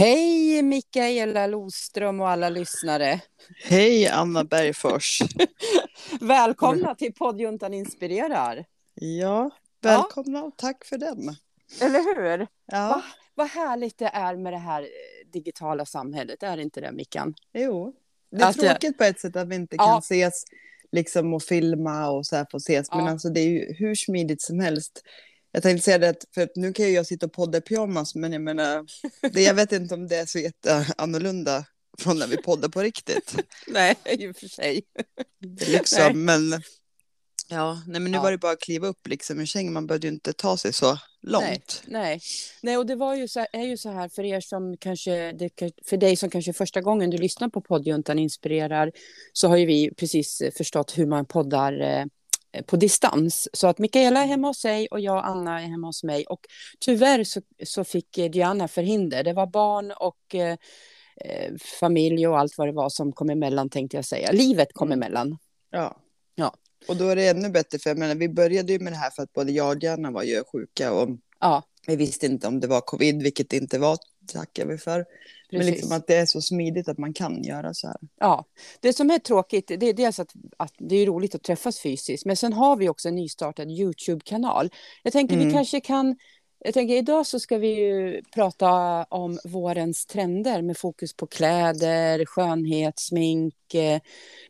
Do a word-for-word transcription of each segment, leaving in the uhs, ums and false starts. Hej Mikaela Loström och alla lyssnare. Hej Anna Bergfors. Välkomna till Poddjuntan Inspirerar. Ja, välkomna ja. Och tack för dem. Eller hur? Ja. Va, vad härligt det är med det här digitala samhället, är det inte det, Mickan? Jo, det är att tråkigt jag... på ett sätt att vi inte ja. kan ses liksom, och filma och så här får ses. Ja. Men alltså, det är ju hur smidigt som helst. Jag tänkte säga det, för nu kan ju jag sitta och podda i pyjamas, men jag menar, det, jag vet inte om det är så jätteannorlunda från när vi poddar på riktigt. Nej, i och för sig. Liksom, nej. Men, ja, nej, men nu ja. var det bara att kliva upp liksom, i sängen, man började ju inte ta sig så långt. Nej, nej. nej och det var ju så, är ju så här för er som kanske, det, för dig som kanske första gången du lyssnar på Poddjuntan Inspirerar, så har ju vi precis förstått hur man poddar eh, på distans. Så att Mikaela är hemma hos sig och jag och Anna är hemma hos mig. Och tyvärr så, så fick Diana förhinder. Det var barn och eh, familj och allt vad det var som kom emellan, tänkte jag säga. Livet kom emellan. Ja. ja. Och då är det ännu bättre, för jag menar, vi började ju med det här för att både jag och Diana var ju sjuka och ja. vi visste inte om det var covid, vilket det inte var, tackar vi för. Precis. Men liksom att det är så smidigt att man kan göra så här. Ja, det som är tråkigt, det är dels att, att det är roligt att träffas fysiskt. Men sen har vi också en nystartad YouTube-kanal. Jag tänker mm. vi kanske kan, jag tänker idag så ska vi ju prata om vårens trender med fokus på kläder, skönhet, smink.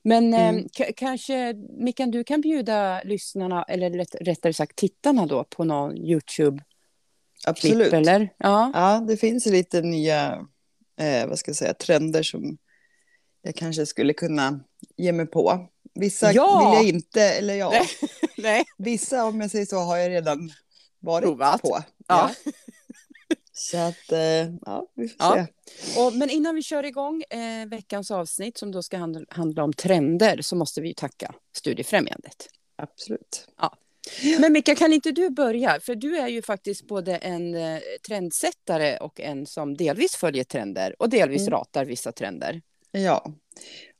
Men mm. k- kanske, Mikael, du kan bjuda lyssnarna, eller rättare sagt tittarna då, på någon YouTube. Absolut. Klipp, eller? Ja. ja, det finns lite nya eh, vad ska jag säga, trender som jag kanske skulle kunna ge mig på. Vissa ja! vill jag inte, eller jag. Nej. Nej. Vissa, om jag säger så, har jag redan varit provat. På. Ja. ja. Så att, eh, ja, vi får ja. se. Och, men innan vi kör igång eh, veckans avsnitt som då ska handla, handla om trender, så måste vi ju tacka Studiefrämjandet. Absolut. Ja. Men Mika, kan inte du börja? För du är ju faktiskt både en trendsättare och en som delvis följer trender och delvis mm. ratar vissa trender. Ja,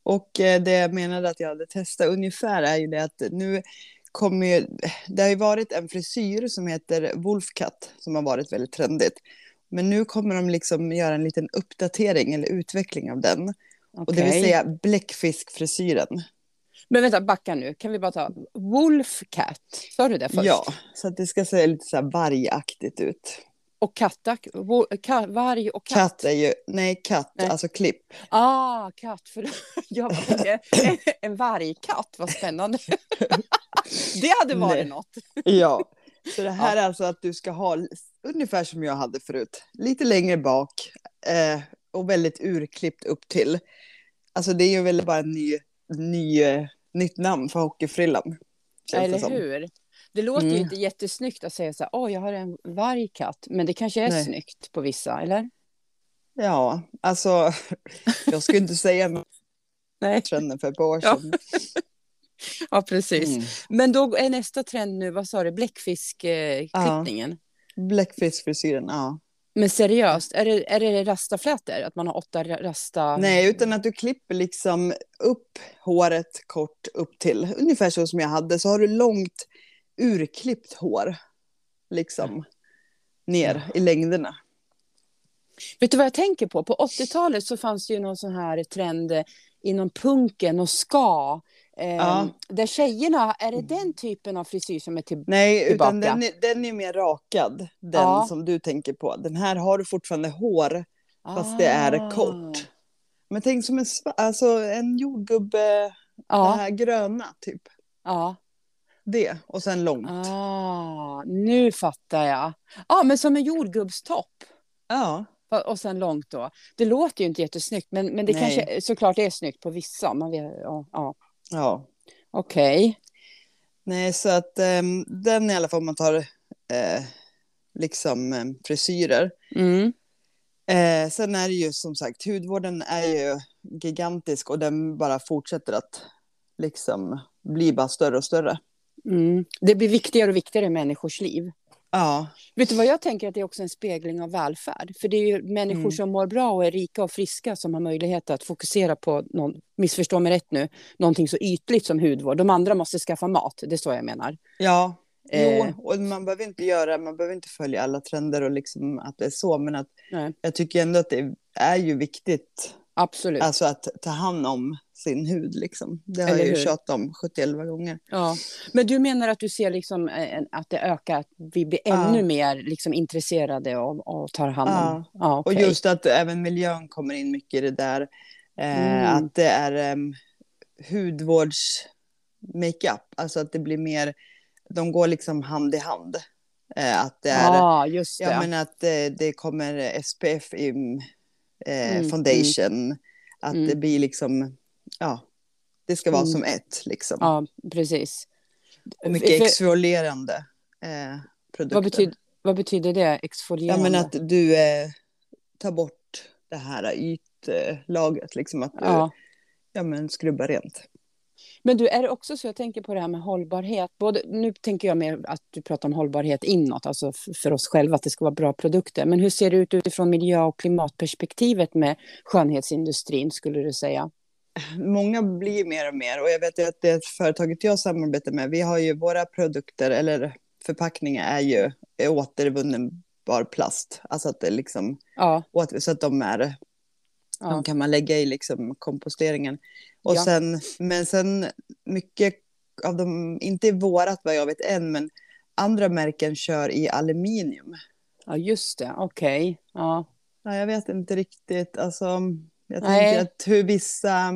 och det jag menade att jag hade testat ungefär är ju det att nu kommer ju, det har ju varit en frisyr som heter WolfCut som har varit väldigt trendigt. Men nu kommer de liksom göra en liten uppdatering eller utveckling av den. Okay. Och det vill säga bläckfiskfrisyren. Men vänta, backa nu. Kan vi bara ta WolfCut? Sa du det först? Ja, så att det ska se lite så här vargaktigt ut. Och katta? Varg och katt? Katt är ju, nej, katt, nej. Alltså klipp. Ah, katt. För, jag bara, en, en vargkatt, vad spännande. Det hade varit nej. något. Ja, så det här ja. är alltså att du ska ha, ungefär som jag hade förut, lite längre bak eh, och väldigt urklippt upp till. Alltså det är ju väl bara en ny... Ny, nytt namn för hockeyfrillan. Eller det hur? Det låter mm. ju inte jättesnyggt att säga så här, åh jag har en vargkatt, men det kanske är nej. snyggt på vissa, eller? Ja, alltså jag skulle inte säga något nej. trenden för ett par år sedan. Ja, ja precis. Mm. Men då är nästa trend nu, vad sa du, bläckfiskklippningen? Ja. Bläckfiskfrisyren, ja. Men seriöst, är det, är det rastaflätor? Att man har åtta rasta... Nej, utan att du klipper liksom upp håret kort upp till. Ungefär så som jag hade. Så har du långt urklippt hår. Liksom ner mm. i längderna. Vet du vad jag tänker på? På åttiotalet så fanns det ju någon sån här trend inom punken och ska... Eh, ja. Där tjejerna, är det den typen av frisyr som är till, nej, tillbaka? Nej, utan den är, den är mer rakad, den ja. som du tänker på. Den här har du fortfarande hår, ah. fast det är kort. Men tänk som en, alltså, en jordgubbe, ja. det här gröna typ. Ja. Det, och sen långt. Ah, nu fattar jag. Ja, ah, men som en jordgubbstopp. Ja. Och sen långt då. Det låter ju inte jättesnyggt, men, men det nej. kanske såklart är snyggt på vissa. Man vet, ja, ja. Ja, okej. Okay. Nej, så att um, den i alla fall om man tar eh, liksom eh, frisyrer. Mm. Eh, sen är det ju som sagt, hudvården är ju gigantisk och den bara fortsätter att liksom bli bara större och större. Mm. Det blir viktigare och viktigare i människors liv. Ja. Vet du vad jag tänker, att det är också en spegling av välfärd. För det är ju människor mm. som mår bra och är rika och friska som har möjlighet att fokusera på, någon, missförstå mig rätt nu, någonting så ytligt som hudvård. De andra måste skaffa mat, det är så jag menar. Ja, eh. jo, och man behöver inte göra, man behöver inte följa alla trender och liksom att det är så. Men att nej. jag tycker ändå att det är är ju viktigt. Absolut. Alltså att ta hand om sin hud liksom. Det har eller jag ju hur? Tjatat om sjuttioelva gånger. Ja. Men du menar att du ser liksom att det ökar, att vi blir ja. ännu mer liksom intresserade av och tar hand om. Ja. Ja, okay. Och just att även miljön kommer in mycket i det där. Mm. Eh, att det är um, hudvårds makeup. Alltså att det blir mer, de går liksom hand i hand. Eh, att det är, ah, just det. Jag menar att eh, det kommer S P F i eh, mm, foundation. Mm. Att mm. det blir liksom, ja, det ska vara mm. som ett liksom. Ja, precis. Och mycket exfolierande eh, produkter. Vad betyder, vad betyder det, exfolierande? Jag menar att du eh, tar bort det här ytlagret liksom, att du ja. Ja, men skrubbar rent. Men du, är det också så, jag tänker på det här med hållbarhet. Både, nu tänker jag mer att du pratar om hållbarhet inåt, alltså för oss själva, att det ska vara bra produkter. Men hur ser det ut utifrån miljö- och klimatperspektivet med skönhetsindustrin, skulle du säga? Många blir mer och mer. Och jag vet ju att det företaget jag samarbetar med, vi har ju våra produkter, eller förpackningar är ju är återvunnbar plast. Alltså att det liksom, ja. åter, så att de är... Ja. De kan man lägga i liksom komposteringen. Och ja. sen, men sen mycket av dem, inte i vårat vad jag vet än, men andra märken kör i aluminium. Ja, just det, okej. Okay. Ja. Ja, jag vet inte riktigt. Alltså, jag tänker Nej. att hur vissa,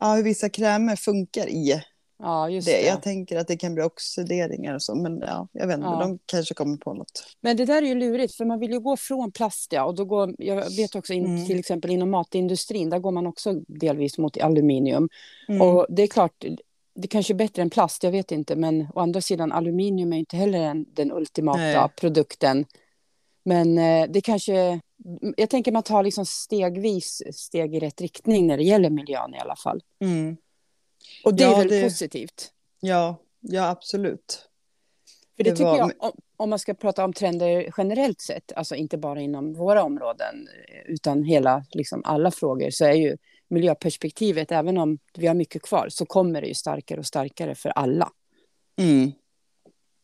ja, hur vissa krämer funkar i ja, just det. det. Jag tänker att det kan bli oxideringar och så, men ja, jag vet inte, ja. de kanske kommer på något. Men det där är ju lurigt, för man vill ju gå från plast, ja, och då går, jag vet också in, mm. till exempel inom matindustrin, där går man också delvis mot aluminium. Mm. Och det är klart, det kanske är bättre än plast, jag vet inte, men å andra sidan, aluminium är ju inte heller den, den ultimata Nej. produkten. Men eh, det kanske, jag tänker man tar liksom stegvis steg i rätt riktning när det gäller miljön i alla fall. Mm. Och det ja, är väl det, positivt? Ja, ja, absolut. För det, det tycker var, jag, om, om man ska prata om trender generellt sett, alltså inte bara inom våra områden, utan hela, liksom alla frågor, så är ju miljöperspektivet, även om vi har mycket kvar, så kommer det ju starkare och starkare för alla. Mm.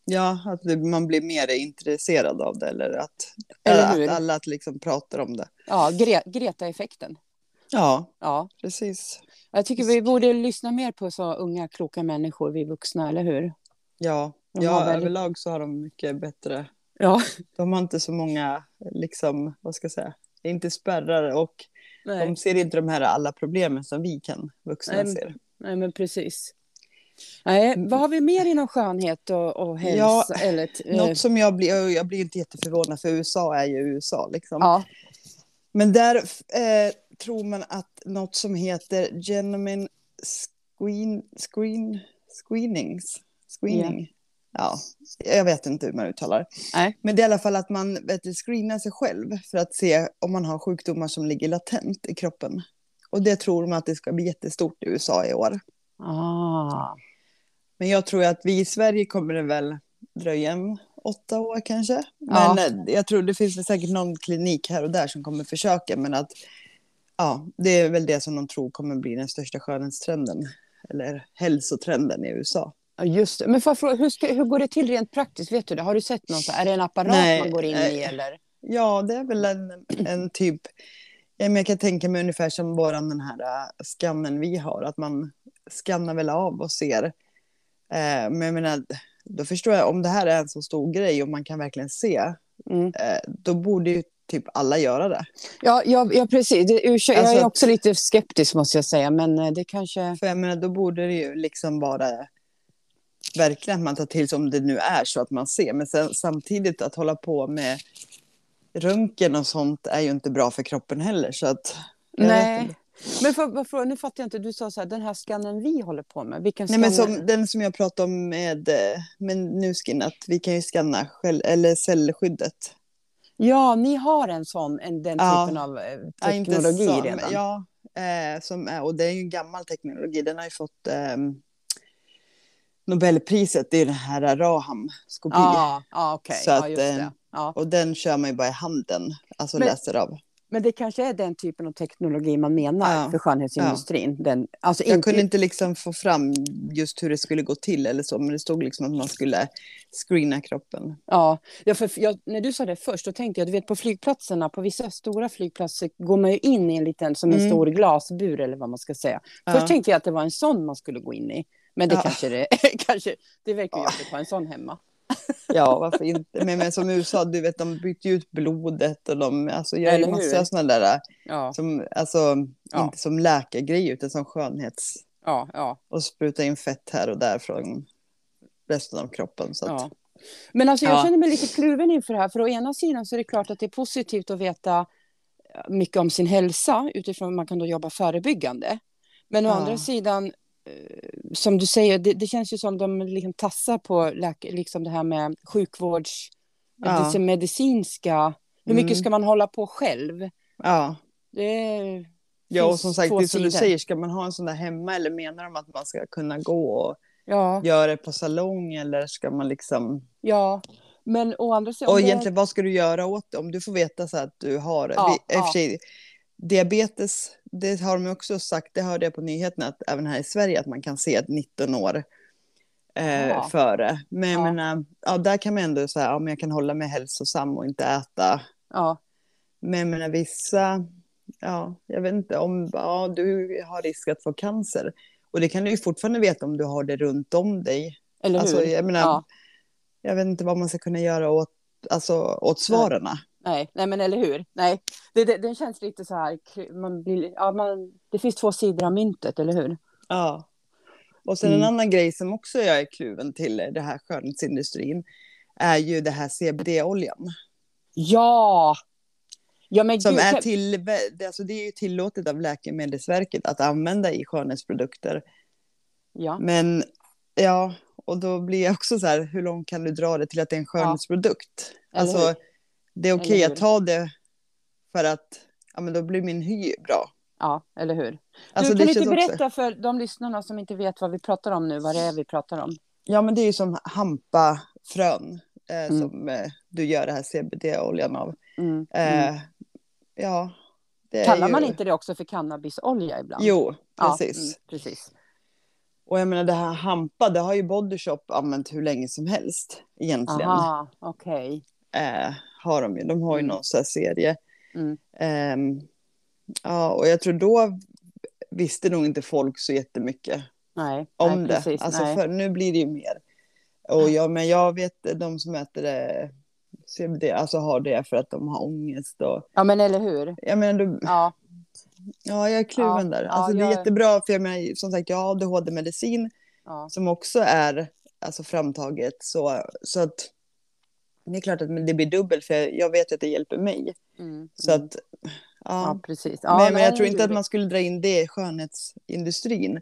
Ja, att man blir mer intresserad av det, eller att, eller att alla liksom pratar om det. Ja, Gre- Greta-effekten. Ja, ja, precis. Jag tycker vi borde lyssna mer på så unga, kloka människor, vi vuxna, eller hur? Ja, ja väldigt... överlag så har de mycket bättre. Ja. De har inte så många, liksom, vad ska jag säga, inte spärrar, och Nej. de ser inte de här alla problemen som vi kan vuxna Nej. ser. Nej, men precis. Nej, vad har vi mer inom skönhet och, och hälsa? Ja, eller t- något som jag blir, jag blir inte jätteförvånad, för U S A är ju U S A, liksom. Ja. Men där... Eh, tror man att något som heter genuine screen, screen, screenings, screening. Yeah. Ja, jag vet inte hur man uttalar. Nej. Men det är i alla fall att man vet du, screenar sig själv för att se om man har sjukdomar som ligger latent i kroppen. Och det tror man att det ska bli jättestort i U S A i år. Ah. Men jag tror att vi i Sverige kommer det väl dröja en åtta år kanske. Men ja. jag tror det finns säkert någon klinik här och där som kommer försöka, men att ja, det är väl det som de tror kommer bli den största skönhetstrenden, eller hälsotrenden i U S A. Ja, just det. Men för, hur, ska, hur går det till rent praktiskt? Vet du det? Har du sett något? Är det en apparat Nej, man går in eh, i? Eller? Ja, det är väl en, en typ... Jag kan tänka mig ungefär som bara den här skannen vi har. Att man skannar väl av och ser. Eh, men jag menar, då förstår jag, om det här är en så stor grej och man kan verkligen se, mm. eh, då borde ju typ alla göra det. Ja, ja, ja precis. Det, ursäk, alltså, jag är också lite skeptisk måste jag säga, men det kanske... För jag menar, då borde det ju liksom vara verkligen att man tar till sig, om det nu är så att man ser. Men sen, samtidigt att hålla på med röntgen och sånt är ju inte bra för kroppen heller, så att... Nej, men för, för, nu fattar jag inte, du sa så här, den här skannen vi håller på med, vilken skann... Nej, men som, den som jag pratade om med, med Nuskin, att vi kan ju skanna själv, eller cellskyddet. Ja, ni har en sån, en, den ja, typen av teknologi ja, som, redan. Ja, eh, som är, och det är ju en gammal teknologi. Den har ju fått eh, Nobelpriset. Det är den här Raham-skopi. Ja, ah, ah, okej. Okay. Ja, eh, ja. Och den kör man ju bara i handen. Alltså men, läser av. Men det kanske är den typen av teknologi man menar ja, för skönhetsindustrin. Ja. Den, alltså jag inte... kunde inte liksom få fram just hur det skulle gå till eller så, men det stod liksom att man skulle screena kroppen. Ja, ja för jag, när du sa det först då tänkte jag, du vet på flygplatserna, på vissa stora flygplatser går man ju in i en liten, som en mm. stor glasbur eller vad man ska säga. Först ja. tänkte jag att det var en sån man skulle gå in i, men det ja. kanske det kanske det verkar ju ja. att ha en sån hemma. Ja, varför inte? Men, men som U S A, du vet, de bytte ut blodet och de alltså, gör ju massa sådana där ja. som, alltså, ja. inte som läkargrej utan som skönhets ja, ja. och spruta in fett här och där från resten av kroppen så att... ja. Men alltså jag ja. känner mig lite kluven inför det här, för å ena sidan så är det klart att det är positivt att veta mycket om sin hälsa utifrån att man kan då jobba förebyggande, men å ja. andra sidan som du säger, det, det känns ju som de liksom tassar på läk, liksom det här med sjukvårds ja. medicinska, hur mycket mm. ska man hålla på själv? Ja, det ja och som sagt, det som du säger, ska man ha en sån där hemma eller menar de att man ska kunna gå och ja. göra det på salong eller ska man liksom ja, men å andra sidan och det... egentligen vad ska du göra åt det? Om du får veta så att du har ja, vi, ja. Sig, diabetes, det har de också sagt, det hörde jag på nyheterna att även här i Sverige att man kan se nitton år eh, ja. före. Men ja. Men, ja, där kan man ändå säga, ja, men jag kan hålla mig hälsosam och inte äta. Ja. Men men vissa, ja, jag vet inte om ja, du har risk att få cancer. Och det kan du ju fortfarande veta om du har det runt om dig. Eller hur? Alltså, jag menar, ja. jag vet inte vad man ska kunna göra åt, alltså, åt svaren. Ja. Nej, nej, men eller hur? Nej, det, det, det känns lite så här, man blir, ja, man, det finns två sidor av myntet, eller hur? Ja, och sen mm. en annan grej som också jag är kluven till det här skönhetsindustrin är ju det här C B D-oljan. Ja! Ja men som gud, är till, alltså det är ju tillåtet av Läkemedelsverket att använda i skönhetsprodukter. Ja. Men, ja, och då blir jag också så här, hur långt kan du dra det till att det är en skönhetsprodukt? Ja. Alltså... Hur? Det är okej att ta det för att ja, men då blir min hy bra. Ja, eller hur? Alltså, du kan inte berätta också... för de lyssnarna som inte vet vad vi pratar om nu, vad det är vi pratar om. Ja, men det är ju som hampafrön eh, mm. som eh, du gör det här C B D-oljan av. Mm. Eh, mm. Ja, det kallar är ju... man inte det också för cannabisolja ibland? Jo, precis. Ja, mm, precis. Och jag menar det här hampa, det har ju Bodyshop använt hur länge som helst egentligen. Aha, okej. Okay. Eh, har de ju. De har ju någon sån här serie. Mm. Um, ja, och jag tror då visste nog inte folk så jättemycket nej, om nej, det. Precis, alltså nej. För nu blir det ju mer. Och jag, men jag vet de som äter det, C B D, alltså har det för att de har ångest. Och, ja, men eller hur? Jag menar, du, ja. ja, jag är kluven ja, där. Alltså ja, det är jag... jättebra för jag menar, som sagt, jag har A D H D-medicin ja. som också är alltså, framtaget. Så, så att det är klart att det blir dubbelt för jag vet att det hjälper mig. Mm, så att, ja. ja precis. Ja, men, men jag tror inte att man skulle dra in det i skönhetsindustrin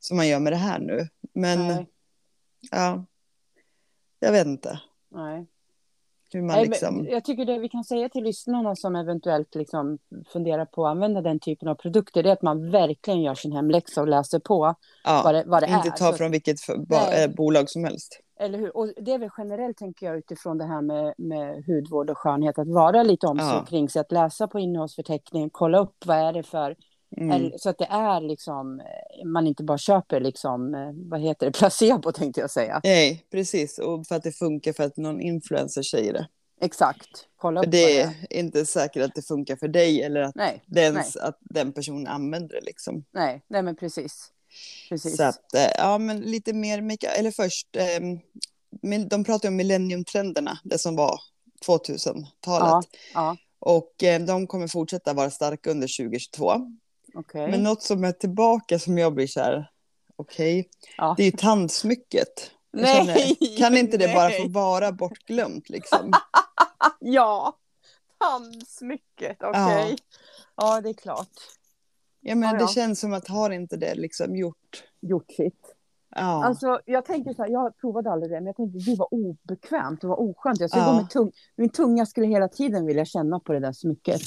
som man gör med det här nu. Men nej. ja, jag vet inte. Nej. Hur man nej, liksom... Jag tycker det vi kan säga till lyssnarna som eventuellt liksom funderar på att använda den typen av produkter det är att man verkligen gör sin hemläxa och läser på ja, vad det, vad det inte är. Inte ta från så... vilket för, ba, bolag som helst. Eller hur? Och det är väl generellt tänker jag utifrån det här med, med hudvård och skönhet att vara lite om ja. sig kring sig, att läsa på innehållsförteckningen, kolla upp vad är det för mm. eller, så att det är liksom man inte bara köper liksom vad heter det, placebo tänkte jag säga. Nej, precis. Och för att det funkar för att någon influencer säger det. Exakt. Kolla upp för det är det. Inte säkert att det funkar för dig eller att, nej. Den, nej. Att den personen använder det liksom. Nej, nej men precis. Precis. Så att, ja men lite mer Mikael, eller först eh, de pratar om millenniumtrenderna det som var tjugohundratalet ja, ja. och eh, de kommer fortsätta vara starka under tjugohundratjugotvå okay. men något som är tillbaka som jag blir så här okej, okay, ja. det är ju tandsmycket nej, känner, kan inte det nej. bara få vara bortglömt liksom ja tandsmycket, okej okay. ja. ja det är klart. Ja, men det känns som att har inte det liksom gjort... Gjort sitt. Ja. Alltså, jag tänker så här, jag provade aldrig det, men jag tänkte att det var obekvämt, det var oskönt. Jag skulle ja. gå med tung, min tunga skulle hela tiden vilja känna på det där smycket.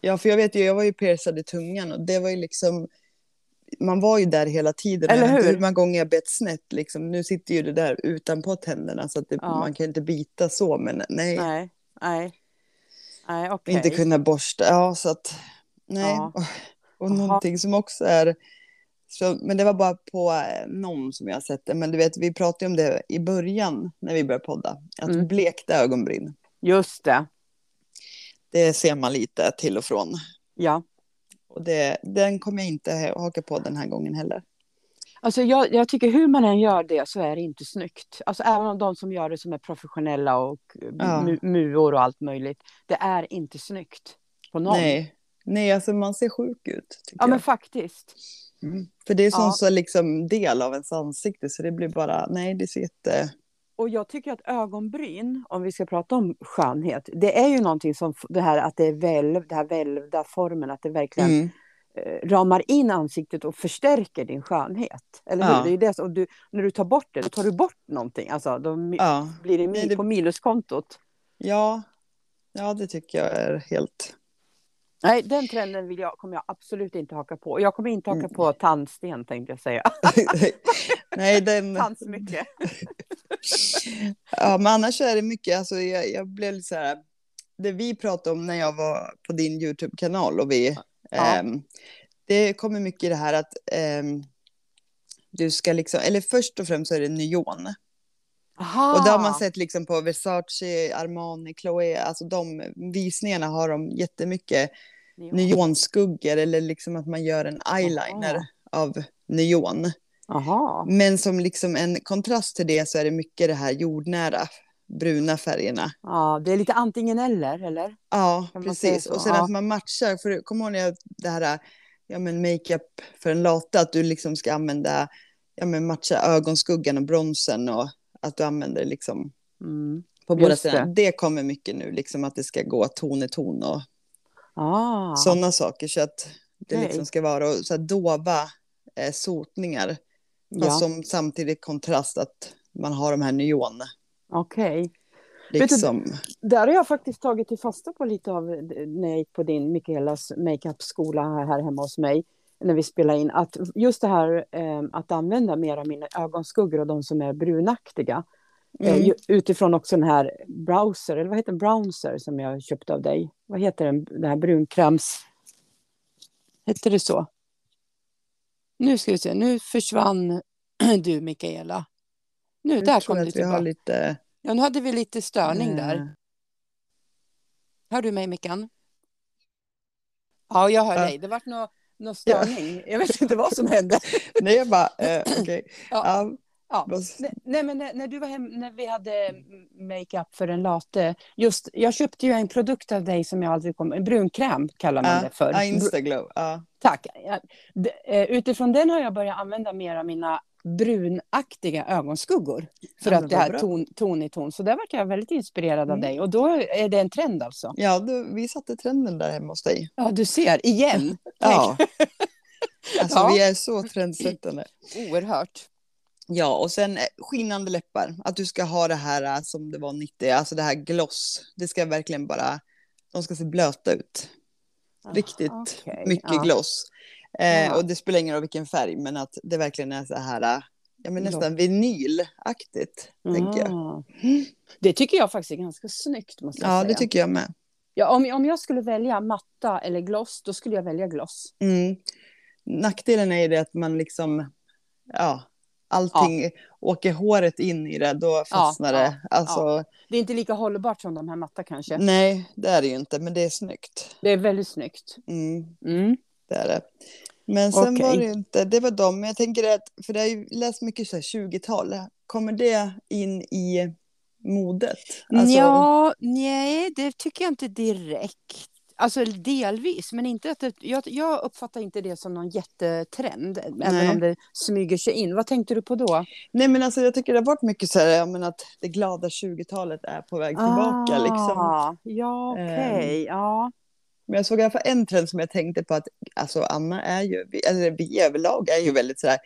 Ja, för jag vet ju, jag var ju persad i tungan och det var ju liksom... Man var ju där hela tiden. Eller hur? Hur många gånger jag bett snett liksom. Nu sitter ju det där utanpå tänderna så att det, ja. man kan inte bita så, men nej. Nej, nej. Nej, okay. Inte kunna borsta. Ja, så att, nej. Ja. Och, och någonting som också är... Så, men det var bara på någon som jag har sett det. Men du vet, vi pratade om det i början när vi började podda. Att mm. blekta ögonbryn. Just det. Det ser man lite till och från. Ja. Och det, den kommer jag inte haka på den här gången heller. Alltså jag, jag tycker hur man än gör det så är det inte snyggt. Alltså även om de som gör det som är professionella och ja. mu- muor och allt möjligt. Det är inte snyggt på någon. Nej, Nej alltså man ser sjuk ut. Ja jag. Men faktiskt. Mm. För det är sån ja. så liksom del av ens ansikte så det blir bara, nej det ser inte... Och jag tycker att ögonbryn, om vi ska prata om skönhet, det är ju någonting som det här att det är välv, det här välvda formen, att det verkligen mm. eh, ramar in ansiktet och förstärker din skönhet. Eller hur? Ja. Det är ju det, och du, när du tar bort det, då tar du bort någonting. Alltså, då ja. blir det, mil- nej, det på minuskontot. Ja. ja, det tycker jag är helt... Nej, den trenden vill jag, kommer jag absolut inte haka på. Jag kommer inte haka mm. på tandsten, tänkte jag säga. Nej, den... Tandsmycke. Ja, men annars är det mycket. Alltså, jag, jag blev lite så här... Det vi pratade om när jag var på din YouTube-kanal och vi... Ja. Eh, det kommer mycket i det här att eh, du ska liksom... Eller först och främst så är det nyon. Aha. Och det har man sett liksom på Versace, Armani, Chloé. Alltså de visningarna har de jättemycket neon. Neonskuggor. Eller liksom att man gör en eyeliner Aha. av neon. Aha. Men som liksom en kontrast till det så är det mycket det här jordnära bruna färgerna. Ja, det är lite antingen eller, eller? Ja, precis. Och sen ja. att man matchar. För kommer ihåg när det här ja, men make-up för en lata. Att du liksom ska använda, ja, men matcha ögonskuggan och bronsen och att du använder liksom mm. på båda sidorna. Det. det kommer mycket nu. Liksom att det ska gå ton i ton och ah. sådana saker. Så att det okay. liksom ska vara så här dova eh, sotningar. Ja. Fast som samtidigt kontrast att man har de här nyon. Okej. Okay. Liksom. Vet du, där har jag faktiskt tagit till fasta på lite av när jag gick på din Mikaelas makeup-skola här, här hemma hos mig. När vi spelar in, att just det här eh, att använda mer av mina ögonskuggor och de som är brunaktiga. Mm. Eh, utifrån också den här browser, eller vad heter den? Brownser som jag köpte av dig. Vad heter den? Den här brunkrams... Heter det så? Nu ska vi se, nu försvann du Mikaela. Nu, jag där kom du tillbaka. Lite... Ja, nu hade vi lite störning mm. där. Hör du mig, Mickan? Ja, jag hör ja. dig. Det vart nog... Någon störning. Ja. Jag vet inte vad som hände. Nej, jag bara, eh, okej. Okay. Ja. Um, ja. Nej, nej, men när, när du var hem, när vi hade makeup för en late, just, jag köpte ju en produkt av dig som jag aldrig kom, en brunkräm kallar man uh, det för. Ja, uh, Instaglow. Uh. Tack. Utifrån den har jag börjat använda mer av mina brunaktiga ögonskuggor. För ja, att det här ton, ton i ton. Så där verkar jag väldigt inspirerad mm. av dig. Och då är det en trend alltså. Ja, du, vi satte trenden där hemma hos dig. Ja, du ser. Igen. Ja. Alltså ja. vi är så trendsättande. Oerhört. Ja, och sen skinnande läppar. Att du ska ha det här som det var nittio. Alltså det här gloss. Det ska verkligen bara... De ska se blöta ut. Riktigt ah, okay. mycket ja. gloss. Eh, ja. Och det spelar ingen roll vilken färg, men att det verkligen är så här, ja, men nästan vinylaktigt, mm. tänker jag. Mm. Det tycker jag faktiskt är ganska snyggt, måste jag ja, säga. Ja, det tycker jag med. Ja, om, om jag skulle välja matta eller gloss, då skulle jag välja gloss. Mm. Nackdelen är ju det att man liksom, ja, allting ja. åker håret in i det, då fastnar ja, det. Ja, alltså, ja. Det är inte lika hållbart som de här matta kanske. Nej, det är det ju inte, men det är snyggt. Det är väldigt snyggt. Mm. Mm. Där det. Men sen okay. var det inte, det var de, men jag tänker att, för det har ju läst mycket så här tjugotal, kommer det in i modet? Alltså... Ja, nej, det tycker jag inte direkt. Alltså delvis, men inte att det, jag, jag uppfattar inte det som någon jättetrend, nej. Även om det smyger sig in. Vad tänkte du på då? Nej, men alltså jag tycker det har varit mycket så här, jag menar att det glada tjugotalet är på väg tillbaka ah, liksom. Ja, okej, okay. um, ja. Men jag såg i alla fall en trend som jag tänkte på att alltså Anna är ju, eller vi överlag är ju väldigt sådär,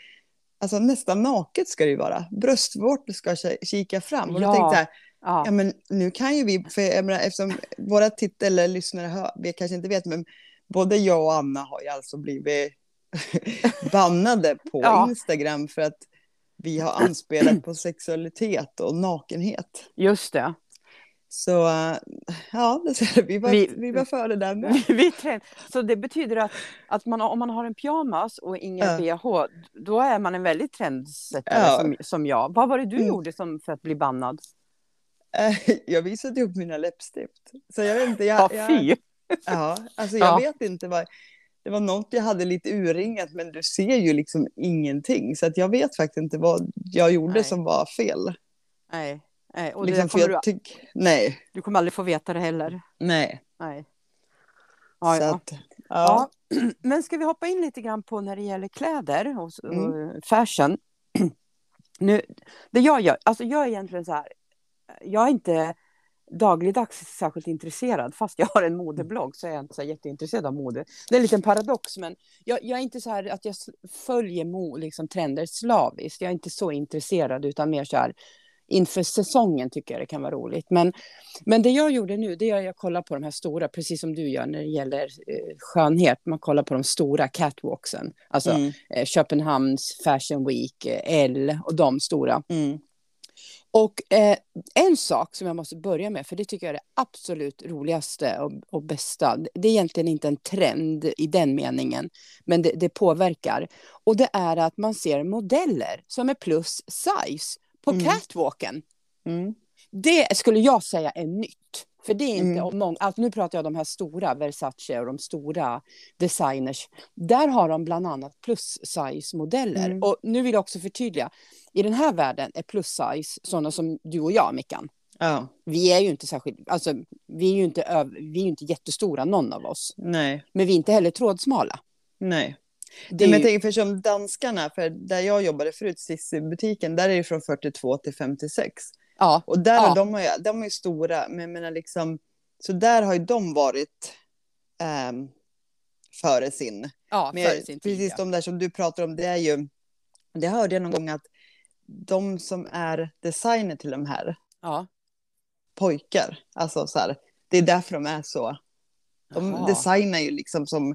alltså nästan naket ska det ju vara. Bröstvårtor ska kika fram. Och ja. då tänkte jag, ja. ja men nu kan ju vi, för jag menar, eftersom våra tittare eller lyssnare hör, vi kanske inte vet, men både jag och Anna har ju alltså blivit bannade på ja. Instagram för att vi har anspelat på sexualitet och nakenhet. Just det. Så ja, vi var, vi, vi var för det där med. Vi, vi så det betyder att, att man, om man har en pyjamas och ingen uh. B H, då är man en väldigt trendsättare uh. som, som jag. Vad var det du mm. gjorde som, för att bli bannad? Uh, jag visade upp mina läppstift. Så jag vet inte. Jag, ah, fy. Jag, ja, alltså jag ja. vet inte vad... Det var något jag hade lite urringat, men du ser ju liksom ingenting. Så att jag vet faktiskt inte vad jag gjorde Nej. som var fel. Nej. Nej, och liksom, kommer du, tyck, nej. Du kommer aldrig få veta det heller. Nej. Nej. Ja, så ja. Att, ja. Ja. Men ska vi hoppa in lite grann på när det gäller kläder och, och mm. fashion. Nu, det jag gör, alltså jag är egentligen så här, jag är inte dagligdags särskilt intresserad, fast jag har en modeblogg så är jag inte så jätteintresserad av mode. Det är en liten paradox, men jag, jag är inte så här att jag följer mo, liksom, trender slaviskt. Jag är inte så intresserad, utan mer så här inför säsongen tycker jag det kan vara roligt. Men, men det jag gjorde nu, det är att jag kollar på de här stora, precis som du gör när det gäller eh, skönhet. Man kollar på de stora catwalksen. Alltså mm. eh, Köpenhamns Fashion Week, eh, L och de stora. Mm. Och eh, en sak som jag måste börja med, för det tycker jag är det absolut roligaste och, och bästa. Det är egentligen inte en trend i den meningen, men det, det påverkar. Och det är att man ser modeller som är plus size på mm. catwalken. Mm. Det skulle jag säga är nytt. För det är inte mm. många... Alltså nu pratar jag om de här stora Versace och de stora designers. Där har de bland annat plus size-modeller. Mm. Och nu vill jag också förtydliga. I den här världen är plus size sådana som du och jag, Mickan. Ja. Vi är ju inte särskilt... Alltså, vi är ju inte, öv, vi är ju inte jättestora, någon av oss. Nej. Men vi är inte heller trådsmala. Nej. Det är men jag tänker, för som danskarna, för där jag jobbade förut, Sissy-butiken, där är det från fyrtiotvå till femtiosex. Ja. Och där ja. har de, de är ju stora, men jag menar liksom, så där har ju de varit ähm, före sin. Ja, men före sin tid, precis ja. de där som du pratar om, det är ju, det hörde jag någon gång att de som är designer till de här ja. pojkar, alltså så här, det är därför de är så. De Aha. designar ju liksom som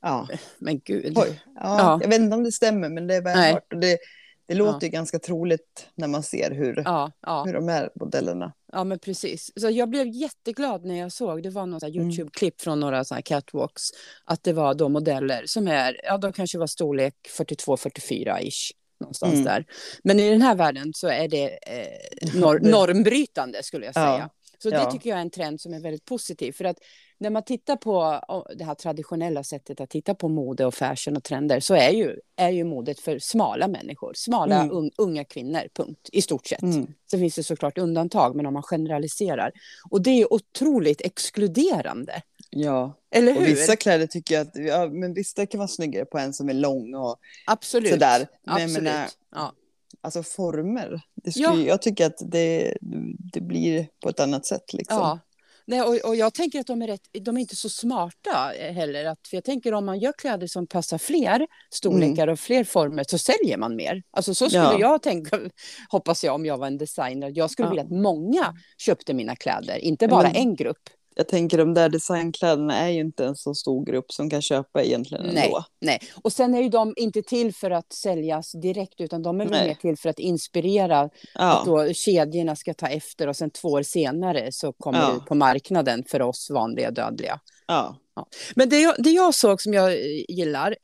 Ja, men gud. Ja, ja. Jag vet inte om det stämmer, men det är väl hört. Och det, det låter ja. ju ganska troligt när man ser hur, ja, ja. hur de här modellerna. Ja, men precis. Så jag blev jätteglad när jag såg, det var något YouTube-klipp mm. från några sådana catwalks, att det var de modeller som är, ja de kanske var storlek fyrtiotvå fyrtiofyra-ish. Någonstans mm. där. Men i den här världen så är det eh, nor- normbrytande skulle jag säga. Ja. Så det ja. tycker jag är en trend som är väldigt positiv. För att när man tittar på det här traditionella sättet att titta på mode och fashion och trender, så är ju, är ju modet för smala människor. Smala mm. un, unga kvinnor, punkt. I stort sett. Mm. Så finns det såklart undantag, men om man generaliserar. Och det är otroligt exkluderande. Ja, eller hur? Och vissa kläder tycker jag att, ja, men visst det kan vara snyggare på en som är lång och Absolut. sådär. Men, Absolut, men, ja. Alltså former. Det skulle, ja. Jag tycker att det, det blir på ett annat sätt. Liksom. Ja. Nej, och, och jag tänker att de är, rätt, de är inte så smarta heller. Att, för jag tänker om man gör kläder som passar fler storlekar mm. och fler former, så säljer man mer. Alltså så skulle ja. jag tänka, hoppas jag, om jag var en designer. Jag skulle ja. vilja att många köpte mina kläder. Inte bara Men, en grupp. Jag tänker de där designkläderna är ju inte en så stor grupp som kan köpa egentligen nej, ändå. Nej, och sen är ju de inte till för att säljas direkt, utan de är mer till för att inspirera ja. att då kedjorna ska ta efter, och sen två år senare så kommer ja. det på marknaden för oss vanliga dödliga. Ja. Ja. Men det jag, det jag såg som jag gillar,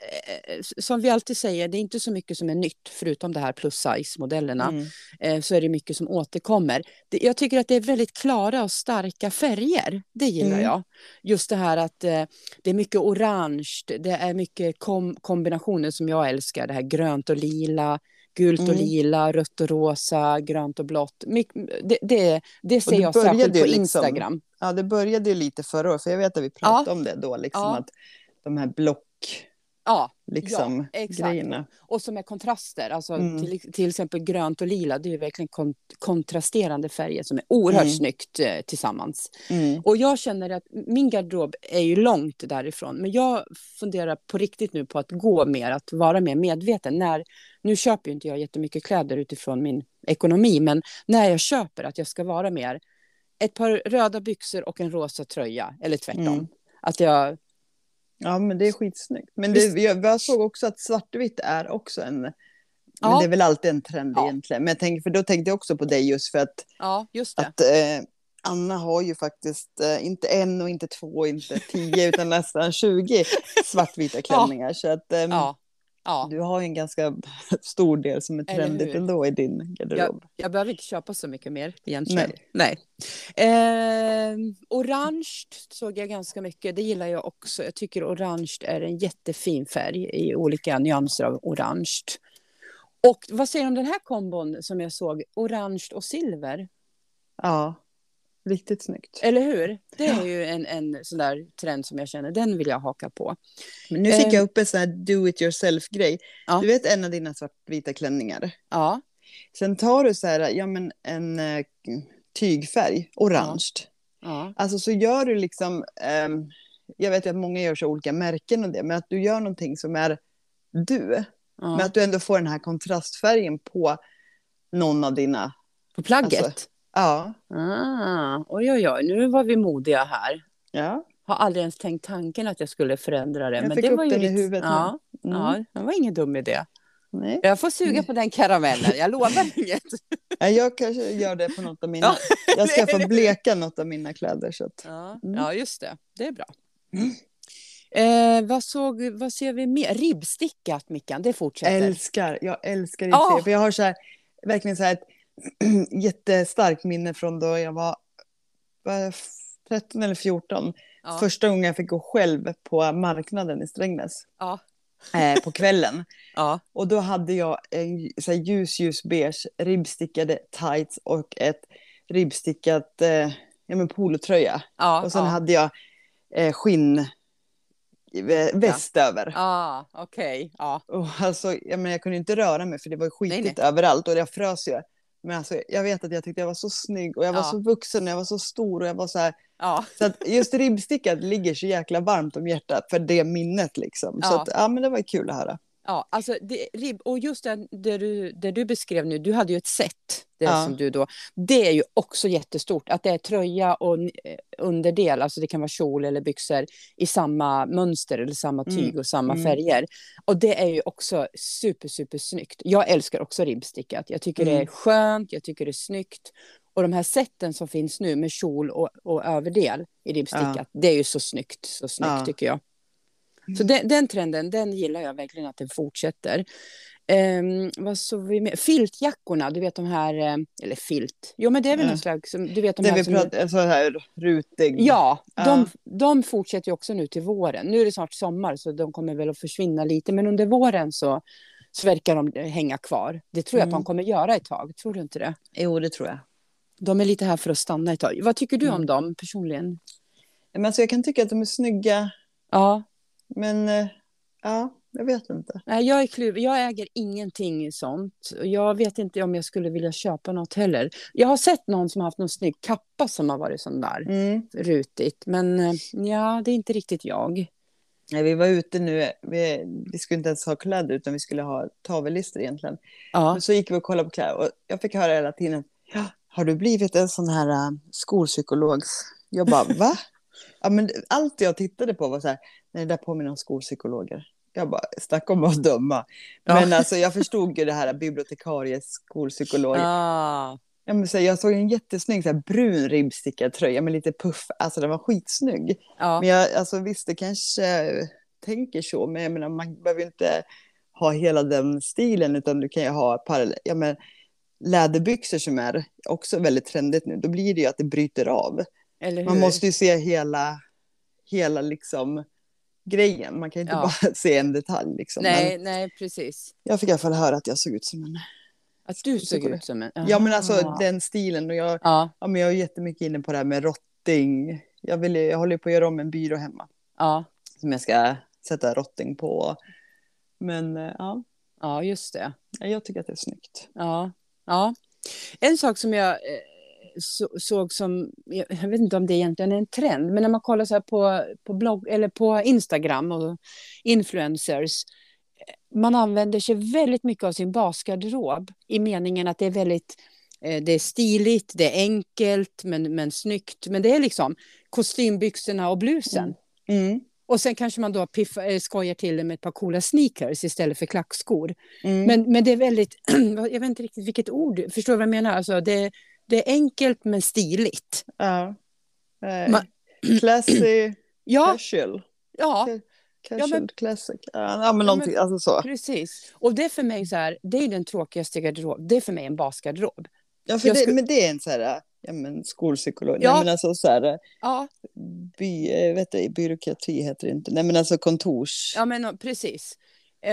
eh, som vi alltid säger, det är inte så mycket som är nytt förutom det här plus size-modellerna. Mm. Eh, så är det mycket som återkommer. Det, jag tycker att det är väldigt klara och starka färger. Det gillar mm. jag. Just det här att eh, det är mycket orange, det är mycket kom- kombinationer som jag älskar. Det här grönt och lila, gult och mm. lila, rött och rosa, grönt och blått. My- det, det, det ser det jag särskilt på Instagram. Liksom. Ja, det började ju lite förra året, för jag vet att vi pratade ja. om det då, liksom ja. att de här block ja. liksom, ja, grejerna. Och som är kontraster, alltså mm. till, till exempel grönt och lila, det är ju verkligen kont- kontrasterande färger som är oerhört mm. snyggt eh, tillsammans. Mm. Och jag känner att min garderob är ju långt därifrån, men jag funderar på riktigt nu på att gå mer, att vara mer medveten. När, nu köper ju inte jag jättemycket kläder utifrån min ekonomi, men när jag köper att jag ska vara mer ett par röda byxor och en rosa tröja. Eller tvärtom. Mm. Att jag... Ja, men det är skitsnyggt. Men det, jag, jag såg också att svartvitt är också en... Ja. Men det är väl alltid en trend ja. egentligen. Men jag tänk, för då tänkte jag också på dig just för att... Ja, just det. Att, eh, Anna har ju faktiskt eh, inte en och inte två, inte tio utan nästan tjugo svartvita klänningar. Ja. Så att eh, ja. Ja. Du har ju en ganska stor del som är trendigt ändå i din garderob. Jag, jag behöver inte köpa så mycket mer egentligen. Nej. Nej. Eh, orange såg jag ganska mycket. Det gillar jag också. Jag tycker orange är en jättefin färg i olika nyanser av orange. Och vad säger du om den här kombon som jag såg? Orange och silver. Ja, riktigt snyggt. Eller hur? Det är ju en, en sån där trend som jag känner. Den vill jag haka på. Men nu fick eh, jag upp en sån här do-it-yourself-grej. Ja. Du vet en av dina svartvita klänningar. Ja. Sen tar du så här, ja men en eh, tygfärg, orange. Ja. Ja. Alltså så gör du liksom, eh, jag vet ju att många gör så olika märken och det. Men att du gör någonting som är du. Ja. Men att du ändå får den här kontrastfärgen på någon av dina... På plagget? Alltså, ja. Ah, oj, oj, oj. Nu var vi modiga här. Ja. Har aldrig ens tänkt tanken att jag skulle förändra det. Jag men fick det upp var den ju i lite... huvudet. Ja, mm. ja, det var ingen dum idé. Nej. Jag får suga Nej. på den karamellen. Jag lovar inget. Ja, jag kanske gör det på något av mina... Ja. Jag ska få bleka något av mina kläder. Så att... ja. Mm. Ja, just det. Det är bra. Mm. Eh, vad, såg, vad ser vi mer? Ribbstickat, Mickan, det fortsätter. Jag älskar, jag älskar ribbstickat. Oh! För jag har så här, verkligen så här ett jättestarkt minne från då jag var, var jag tretton eller fjorton. Oh. Första gången jag fick gå själv på marknaden i Strängnäs. Ja. Oh. Eh, på kvällen. Ja. Och då hade jag en så här ljus, ljus beige ribbstickade tights och ett ribbstickat eh, ja, men polotröja. Oh, och sen oh. hade jag eh, skinn... västöver. Ja, ah, okej. Okay. Ah. Och alltså, jag, men jag kunde inte röra mig för det var skitigt nej, nej. överallt och jag frös ju. Men alltså, jag vet att jag tyckte jag var så snygg och jag ah. var så vuxen och jag var så stor och jag var så här. Ah. Så att just ribbstickat ligger så jäkla varmt om hjärtat för det minnet liksom. Ah. Så att, ja men det var kul att höra. Ja, alltså det, och just det, det, du, det du beskrev nu, du hade ju ett set det ja. som du då, det är ju också jättestort att det är tröja och underdel, alltså det kan vara kjol eller byxor i samma mönster eller samma tyg mm. och samma färger mm. och det är ju också super super snyggt. Jag älskar också ribbstickat, jag tycker mm. det är skönt, jag tycker det är snyggt och de här seten som finns nu med kjol och, och överdel i ribbstickat, ja. det är ju så snyggt, så snyggt ja. tycker jag. Så den, den trenden, den gillar jag verkligen att den fortsätter. Um, vad såg vi med? Filtjackorna, du vet de här, eller filt. Jo men det är väl ja. någon slags, du vet de det här vi som... pratar, så här rutig. Ja, ja. De, de fortsätter ju också nu till våren. Nu är det snart sommar så de kommer väl att försvinna lite. Men under våren så, så verkar de hänga kvar. Det tror jag mm. att de kommer göra ett tag, tror du inte det? Jo, det tror jag. De är lite här för att stanna ett tag. Vad tycker du mm. om dem personligen? Men alltså, jag kan tycka att de är snygga. Ja. Men ja, jag vet inte. Nej, jag är kluv. Jag äger ingenting sånt. Jag vet inte om jag skulle vilja köpa något heller. Jag har sett någon som har haft någon snygg kappa som har varit sån där mm. rutigt. Men ja, det är inte riktigt jag. Nej, vi var ute nu. Vi, vi skulle inte ens ha kläder utan vi skulle ha tavellister egentligen. Ja. Så gick vi och kollade på kläder. Och jag fick höra hela tiden, ja, har du blivit en sån här uh, skolpsykologs? Jag bara, va? Ja, men allt jag tittade på var så här, nej, det där påminner om skolpsykologer. Jag bara, stack om att döma. Ja. Men alltså, jag förstod ju det här bibliotekaries skolpsykolog. Ah. Jag, men, så här, jag såg en jättesnygg så här, brun ribbstickad tröja med lite puff. Alltså, den var skitsnygg. Ah. Men jag, alltså, visst, det kanske äh, tänker så. Men jag menar, man behöver inte ha hela den stilen. Utan du kan ju ha parallell... Ja, men, läderbyxor som är också väldigt trendigt nu. Då blir det ju att det bryter av. Man måste ju se hela, hela liksom grejen. Man kan inte ja. bara se en detalj. Liksom. Nej, men nej, precis. Jag fick i alla fall höra att jag såg ut som en... Att du såg ut som en... Uh-huh. Ja, men alltså uh-huh. den stilen. Och jag, uh-huh. ja, men jag är jättemycket inne på det här med rotting. Jag, vill, jag håller på att göra om en byrå hemma. Uh-huh. Som jag ska sätta rotting på. Men ja. Uh, ja, uh, just det. Jag tycker att det är snyggt. Ja. Uh-huh. Uh-huh. En sak som jag... Så, såg som, jag vet inte om det egentligen är en trend, men när man kollar så här på, på blogg eller på Instagram och influencers, man använder sig väldigt mycket av sin basgarderob i meningen att det är väldigt eh, det är stiligt, det är enkelt men, men snyggt, men det är liksom kostymbyxorna och blusen mm. Mm. och sen kanske man då piffar, skojar till det med ett par coola sneakers istället för klackskor mm. men, men det är väldigt jag vet inte riktigt vilket ord, förstår du vad jag menar, alltså det Det är enkelt men stiligt. Ja. Man... Classy, ja. Casual. Ja. Casual, ja, men... classic. Ja, men någonting, ja, men... alltså så. Precis. Och det är för mig så här, det är den tråkigaste garderob. Det är för mig en basgarderob. Ja, för det, skulle... men det är en så här, ja, men skolpsykolog. Ja. Nej, men alltså så här, ja. By, vet du, byråkrati heter det inte. Nej, men alltså kontors. Ja, men precis.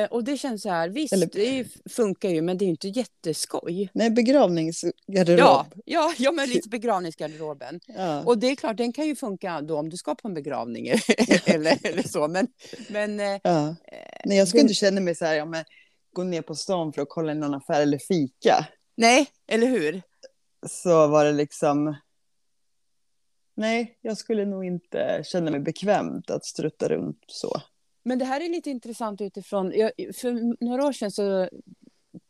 Och det känns så här, visst, eller... det funkar ju, men det är ju inte jätteskoj. Nej, begravningsgarderob. Ja, ja, ja, men lite begravningsgarderoben. Ja. Och det är klart, den kan ju funka då om du ska på en begravning eller, eller så. Men, men, ja. Nej, jag skulle det... inte känna mig så här, ja, men gå ner på stan för att kolla en annan affär eller fika. Nej, eller hur? Så var det liksom... Nej, jag skulle nog inte känna mig bekvämt att strutta runt så. Men det här är lite intressant utifrån... Jag, för några år sedan så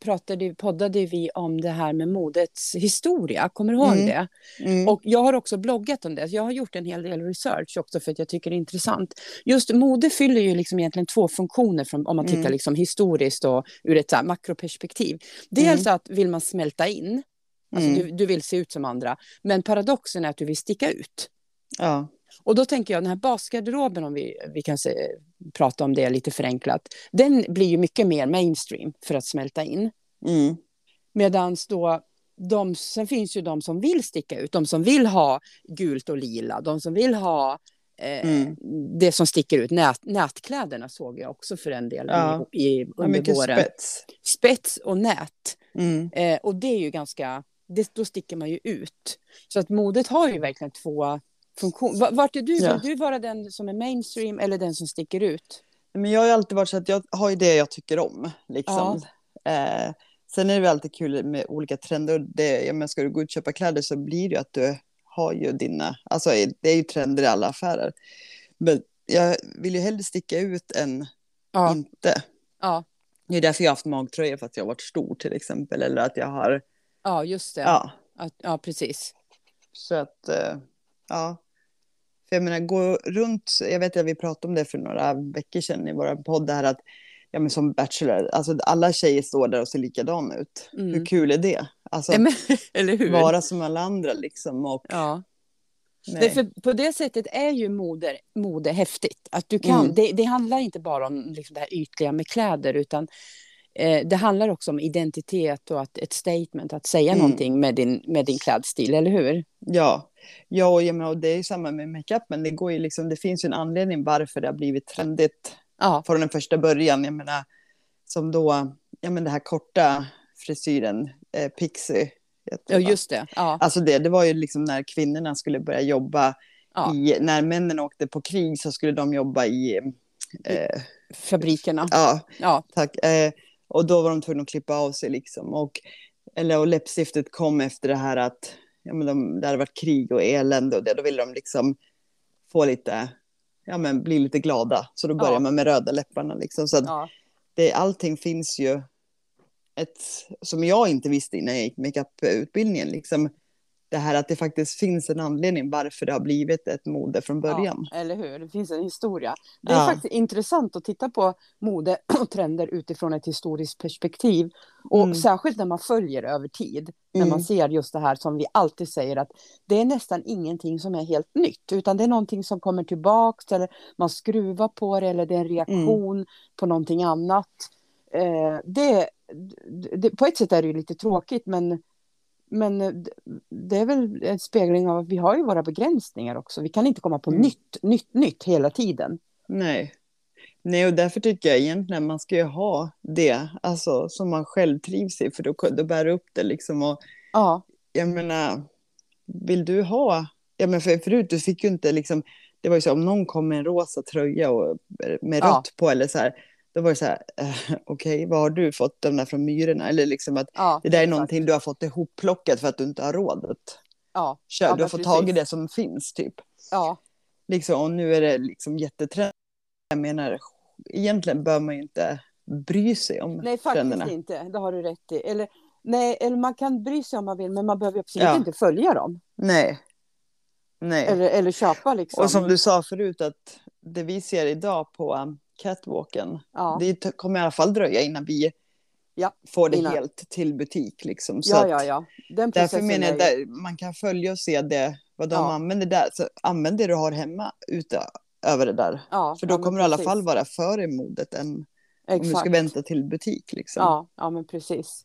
pratade, poddade vi om det här med modets historia. Kommer du ihåg mm. det? Mm. Och jag har också bloggat om det. Jag har gjort en hel del research också för att jag tycker det är intressant. Just mode fyller ju liksom egentligen två funktioner från, om man tittar mm. liksom historiskt och ur ett så här makroperspektiv. Dels mm. att vill man smälta in. Alltså mm. du, du vill se ut som andra. Men paradoxen är att du vill sticka ut. Ja. Och då tänker jag, den här basgarderoben, om vi, vi kan se, prata om det lite förenklat, den blir ju mycket mer mainstream för att smälta in. Mm. Medans då, de, sen finns ju de som vill sticka ut, de som vill ha gult och lila, de som vill ha eh, mm. det som sticker ut. Nät, nätkläderna såg jag också för en del ja. i, i, under ja, våren. Spets. spets och nät. Mm. Eh, och det är ju ganska, det, då sticker man ju ut. Så att modet har ju verkligen två... funktion. Vart är du? Vill ja. du vara den som är mainstream eller den som sticker ut? Men jag har ju alltid varit så att jag har ju det jag tycker om. Liksom. Ja. Eh, sen är det väl alltid kul med olika trender. Det, jag menar, ska du gå ut och köpa kläder så blir det ju att du har ju dina... Alltså det är ju trender i alla affärer. Men jag vill ju hellre sticka ut än ja. inte. Ja. Det är därför jag har haft magtröjor, för att jag har varit stor till exempel. Eller att jag har... Ja, just det. Ja, att, ja precis. Så att... Eh, ja. För jag menar, gå runt, jag vet att vi pratade om det för några veckor sedan i våra podd här, att ja, men som bachelor, alltså alla tjejer står där och ser likadana ut. Mm. Hur kul är det? Alltså, men, eller hur? Vara som alla andra liksom. Och, ja. Nej. För på det sättet är ju mode, mode häftigt. Att du kan, mm. det, det handlar inte bara om liksom det här ytliga med kläder, utan eh, det handlar också om identitet och att, ett statement, att säga mm. någonting med din, med din klädstil, eller hur? Ja. Ja, och jag menar, och det är ju samma med makeup, men det går ju liksom, det finns ju en anledning varför det har blivit trendigt ja. från den första början. Jag menar, som då, ja men det här korta frisyren, eh, pixie. Ja, just det. Ja. Alltså det, det var ju liksom när kvinnorna skulle börja jobba ja. i, när männen åkte på krig så skulle de jobba i... Eh, fabrikerna. Ja, ja. Tack. Eh, och då var de tvungna att klippa av sig liksom. Och, eller, och läppstiftet kom efter det här att... Ja, men de, det hade varit krig och elände och det, då ville de liksom få lite, ja men bli lite glada, så då börjar ja. man med röda läpparna liksom, så att ja. det, allting finns ju ett, som jag inte visste innan jag gick makeup-utbildningen liksom, det här att det faktiskt finns en anledning varför det har blivit ett mode från början. Ja, eller hur? Det finns en historia. Det är ja. faktiskt intressant att titta på mode och trender utifrån ett historiskt perspektiv. Och mm. särskilt när man följer över tid. När mm. man ser just det här som vi alltid säger, att det är nästan ingenting som är helt nytt. Utan det är någonting som kommer tillbaka, eller man skruvar på det, eller det är en reaktion mm. på någonting annat. Eh, det, det, på ett sätt är det ju lite tråkigt, men Men det är väl en spegling av att vi har ju våra begränsningar också. Vi kan inte komma på mm. nytt, nytt, nytt hela tiden. Nej. Nej, och därför tycker jag egentligen man ska ju ha det, alltså, som man själv trivs i. För då, då bär upp det liksom. Och, ja. Jag menar, vill du ha... Jag menar, för, förut, du fick ju inte liksom... Det var ju så, om någon kom med en rosa tröja och, med ja. rött på eller så här... Då var det så här, eh, okej, okay, vad har du fått de där från myrorna? Eller liksom att ja, det där är exakt. någonting du har fått ihopplockat för att du inte har rådet. Ja, Kör, ja, du har fått precis. tag i det som finns typ. Ja. Liksom, och nu är det liksom jättetrend. Jag menar, egentligen bör man ju inte bry sig om nej, trenderna. Nej, faktiskt inte. Det har du rätt i. Eller, nej, eller man kan bry sig om man vill, men man behöver absolut ja. inte följa dem. Nej. nej. Eller, eller köpa liksom. Och som du sa förut, att det vi ser idag på... catwalken. Ja. Det kommer i alla fall dröja innan vi ja, får det innan. Helt till butik. Liksom. Så ja, ja, ja. Den därför menar jag, där, man kan följa och se det, vad de ja. Använder där. Så använd det du har hemma utöver det där. Ja, för då ja, kommer du i alla fall vara före modet än exakt. Om du ska vänta till butik. Liksom. Ja, ja, men precis.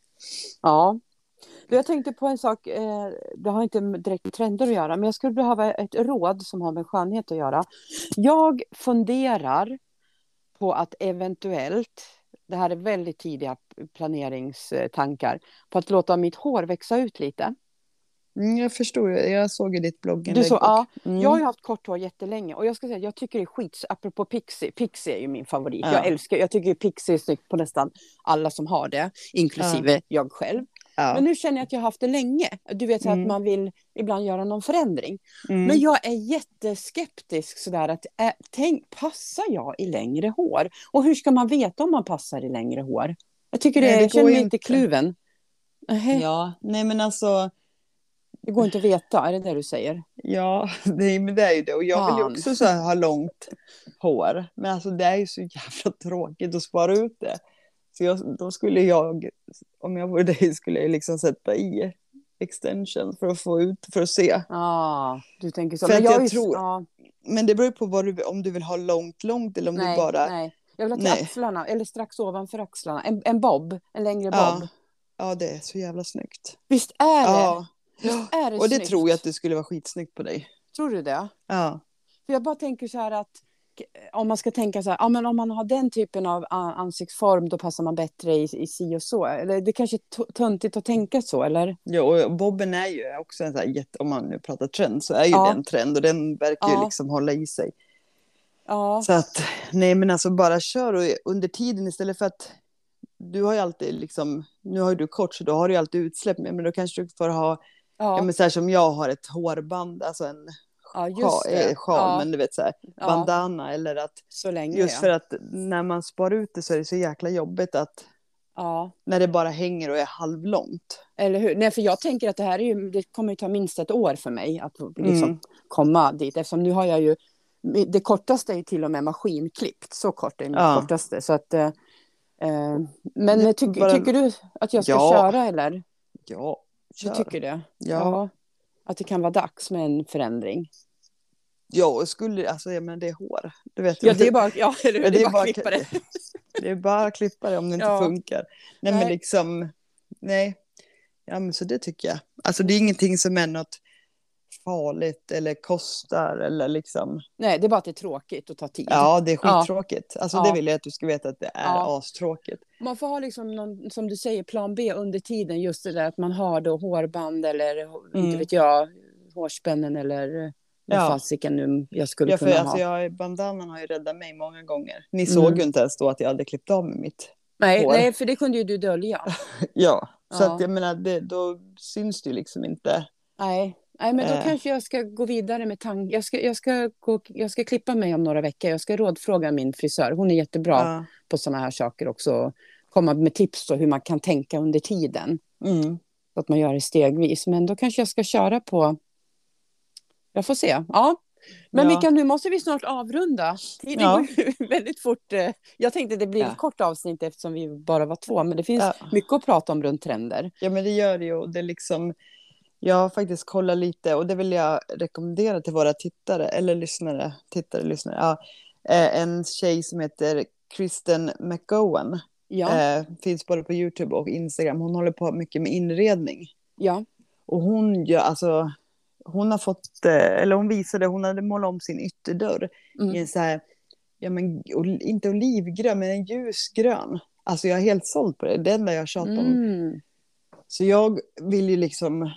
Ja. Jag tänkte på en sak, det har inte direkt med trender att göra, men jag skulle behöva ett råd som har med skönhet att göra. Jag funderar på att eventuellt, det här är väldigt tidiga planeringstankar, på att låta mitt hår växa ut lite. Mm, jag förstår, jag såg i ditt bloggen. Du så, ja, mm. Jag har ju haft kort hår jättelänge och jag ska säga att jag tycker det är skits, apropå Pixie, Pixie är ju min favorit. Ja. Jag älskar, jag tycker Pixie är snyggt på nästan alla som har det, inklusive ja. Jag själv. Ja. Men nu känner jag att jag har haft det länge. Du vet så mm. att man vill ibland göra någon förändring. Mm. Men jag är jätteskeptisk sådär att äh, tänk, passar jag i längre hår? Och hur ska man veta om man passar i längre hår? Jag tycker det, nej, det känner mig inte kluven. Uh-huh. Ja, nej men alltså det går inte att veta, är det det du säger? Ja, nej, men det är ju det. Och jag Fan. Vill ju också så här ha långt hår. Men alltså det är ju så jävla tråkigt att spara ut det. Så jag, då skulle jag, om jag vore dig, skulle jag liksom sätta i extension för att få ut, för att se. Ja, ah, du tänker så. För men, jag jag just, tror, ah. men det beror på vad du, om du vill ha långt, långt eller om nej, du bara... Nej, jag vill ha till nej. Axlarna, eller strax ovanför axlarna. En, en bob, en längre bob. Ja. ja, det är så jävla snyggt. Visst är det? Ja. Visst är det och det snyggt. Tror jag att det skulle vara skitsnyggt på dig. Tror du det? Ja. För jag bara tänker så här att... om man ska tänka så här, ja, men om man har den typen av ansiktsform då passar man bättre i, i si och så. Eller det kanske är töntigt att tänka så, eller? Ja, och bobben är ju också en så här jätte, om man nu pratar trend så är ju ja. Den trend och den verkar ja. Ju liksom hålla i sig. Ja. Så att, nej men alltså bara kör och under tiden istället för att du har ju alltid liksom, nu har ju du kort så då har du ju alltid utsläpp men då kanske du får ha, ja. Ja, men så här som jag har ett hårband, alltså en ja, just det. Sjal, ja. Men du vet så här, ja. Bandana eller att så länge, just ja. För att när man spar ut det så är det så jäkla jobbigt att ja. När det bara hänger och är halvlångt. Eller hur? Nej, för jag tänker att det här är ju, det kommer ju ta minst ett år för mig att liksom mm. komma dit. Eftersom nu har jag ju, det kortaste är till och med maskinklippt. Så kort är det ja. Kortaste. Så att, eh, men ty, bara, tycker du att jag ska ja. Köra eller? Ja, kör. Du tycker det? Ja. Jaha. Att det kan vara dags med en förändring. Ja, och skulle... Alltså, ja, men det är hår. Du vet, ja, det är bara, ja, det är bara, det är bara att klippa det. Det är bara att klippa det om det ja. Inte funkar. Nej, nej, men liksom... Nej. Ja, men så det tycker jag. Alltså, det är ingenting som är något farligt eller kostar eller liksom... Nej, det är bara att det är tråkigt att ta tid. Ja, det är skittråkigt. Ja. Alltså, ja. Det vill jag att du ska veta att det är ja. Astråkigt. Man får ha liksom någon, som du säger, plan B under tiden. Just det där att man har då hårband eller, mm. inte vet jag, hårspännen eller vad ja. Fasiken nu jag skulle ja, för kunna alltså, ha. Jag, bandanan har ju räddat mig många gånger. Ni mm. såg ju inte ens då att jag hade klippt av med mitt nej, hår. Nej, för det kunde ju du dölja. ja, så ja. Att jag menar, det, då syns det ju liksom inte. Nej. Nej, men då kanske jag ska gå vidare med tanken. Jag ska, jag, ska gå, jag ska klippa mig om några veckor. Jag ska rådfråga min frisör. Hon är jättebra ja. På sådana här saker också. Komma med tips på hur man kan tänka under tiden. Mm. Så att man gör det stegvis. Men då kanske jag ska köra på... Jag får se. Ja. Men ja. Mika, nu måste vi snart avrunda. Tiden ja. Går ju väldigt fort. Jag tänkte det blir ja. Ett kort avsnitt eftersom vi bara var två. Men det finns ja. Mycket att prata om runt trender. Ja, men det gör det ju. Det är liksom... Jag har faktiskt kollat lite och det vill jag rekommendera till våra tittare eller lyssnare, tittare, lyssnare. Ja, en tjej som heter Kristen McGowan ja. eh, finns både på YouTube och Instagram. Hon håller på mycket med inredning. Ja. Och hon gör, alltså, hon har fått, eller hon visade, hon hade målat om sin ytterdörr mm. i så här, ja men inte olivgrön men en ljusgrön. Alltså jag är helt såld på det. Det enda jag tjatar om. Mm. Så jag vill ju liksom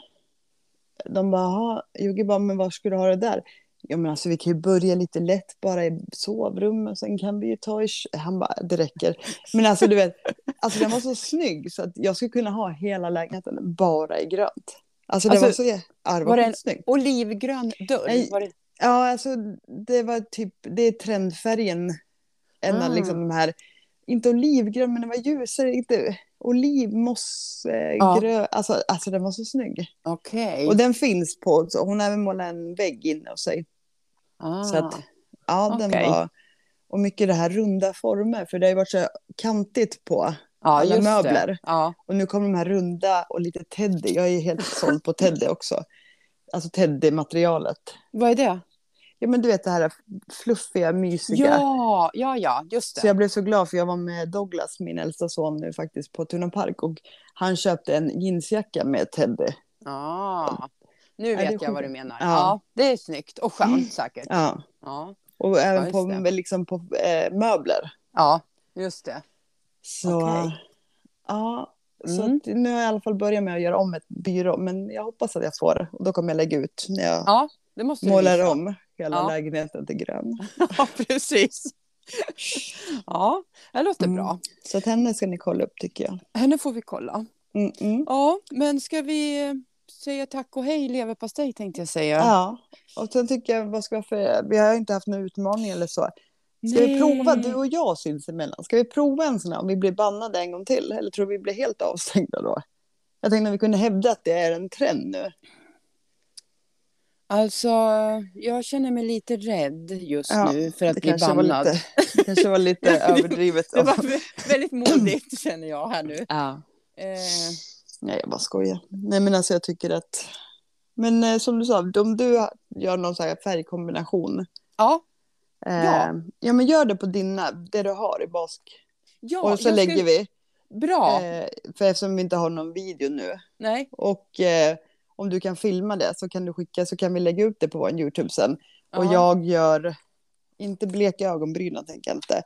de bara, Jogge bara, men var ska du ha det där? Ja men alltså vi kan ju börja lite lätt bara i sovrummet och sen kan vi ju ta i... Han bara, det räcker. Men alltså du vet, alltså den var så snygg så att jag skulle kunna ha hela lägenheten bara i grönt. Alltså det alltså, var så ja, arv, var det en snygg. Olivgrön dörr? Nej, var det... Ja alltså det var typ, det är trendfärgen. En mm. av liksom de här, inte olivgrön men den var ljusare, inte... olivmossgrön ja. alltså, alltså den var så snygg okay. och den finns på så hon har även målat en vägg inne och sig ah. så att ja den okay. var och mycket det här runda former för det har ju varit så kantigt på Ja, alla just möbler. Det. Ja. Och nu kommer de här runda och lite teddy. Jag är helt såld på teddy också. Alltså teddy-materialet. Vad är det? Ja, men du vet det här fluffiga, mysiga. Ja, ja, ja, just det. Så jag blev så glad för jag var med Douglas, min äldsta son nu faktiskt, på Tuna Park. Och han köpte en jeansjacka med teddy. Ja, nu vet jag sjuk... vad du menar. Ja. Ja, det är snyggt och skönt säkert. Ja, ja. Och även ja, på, liksom på eh, möbler. Ja, just det. Så, okay. Ja, så mm. att nu har jag i alla fall börjat med att göra om ett byrå. Men jag hoppas att jag får. Och då kommer jag lägga ut när jag ja, det måste målar visa. Om hela ja. Lägenheten till grön. Ja, precis. Ja, det låter mm. bra. Så att henne ska ni kolla upp tycker jag. Henne får vi kolla. Mm-mm. Ja, men ska vi säga tack och hej leverpastej tänkte jag säga. Ja, och sen tycker jag, vad ska jag för, vi har ju inte haft någon utmaning eller så. Ska Nej. Vi prova, du och jag syns emellan. Ska vi prova en sån här om vi blir bannade en gång till? Eller tror vi blir helt avstängda då? Jag tänkte att vi kunde hävda att det är en trend nu. Alltså, jag känner mig lite rädd just ja, nu för att bli bannad. Lite, det kanske var lite överdrivet. Det var väldigt modigt känner jag här nu. Ja. Eh. Nej, jag bara skojar. Nej, men alltså jag tycker att... Men eh, som du sa, om du gör någon sån här färgkombination... Ja. Eh, ja. Ja, men gör det på dina, det du har i bask. Ja, och så skulle... lägger vi. Bra. Eh, för eftersom vi inte har någon video nu. Nej. Och... Eh, om du kan filma det så kan du skicka så kan vi lägga ut det på vår YouTube sen. Och uh-huh. jag gör inte bleka ögonbrynen tänker jag inte. Nej.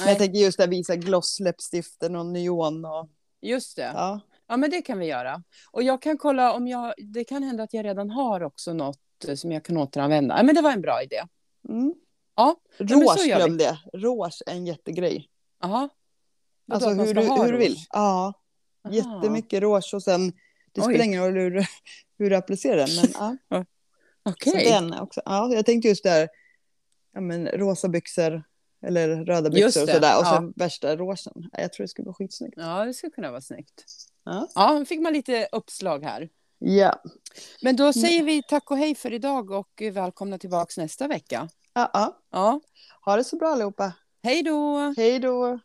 Men jag tänker just att visa glossläppstiften och neon och just det. Ja. Ja, men det kan vi göra. Och jag kan kolla om jag det kan hända att jag redan har också något som jag kan återanvända. Ja, men det var en bra idé. Mm. Ja, rås glöm det. Rås är en jättegrej. Aha. Uh-huh. Alltså hur du hur du vill. Ja. Uh-huh. Jättemycket rås och sen det spelar ingen roll hur, hur du applicerar den. Men, ja. Okej. Okay. Den också. Ja, jag tänkte just där ja, men, rosa byxor eller röda byxor och sådär. Och ja. Sen värsta rosen. Jag tror det skulle vara skitsnyggt. Ja, det skulle kunna vara snyggt. Ja, ja fick man lite uppslag här. Ja. Men då säger vi tack och hej för idag och välkomna tillbaka nästa vecka. Ja. Ja. Ja. Ha det så bra allihopa. Hej då. Hej då.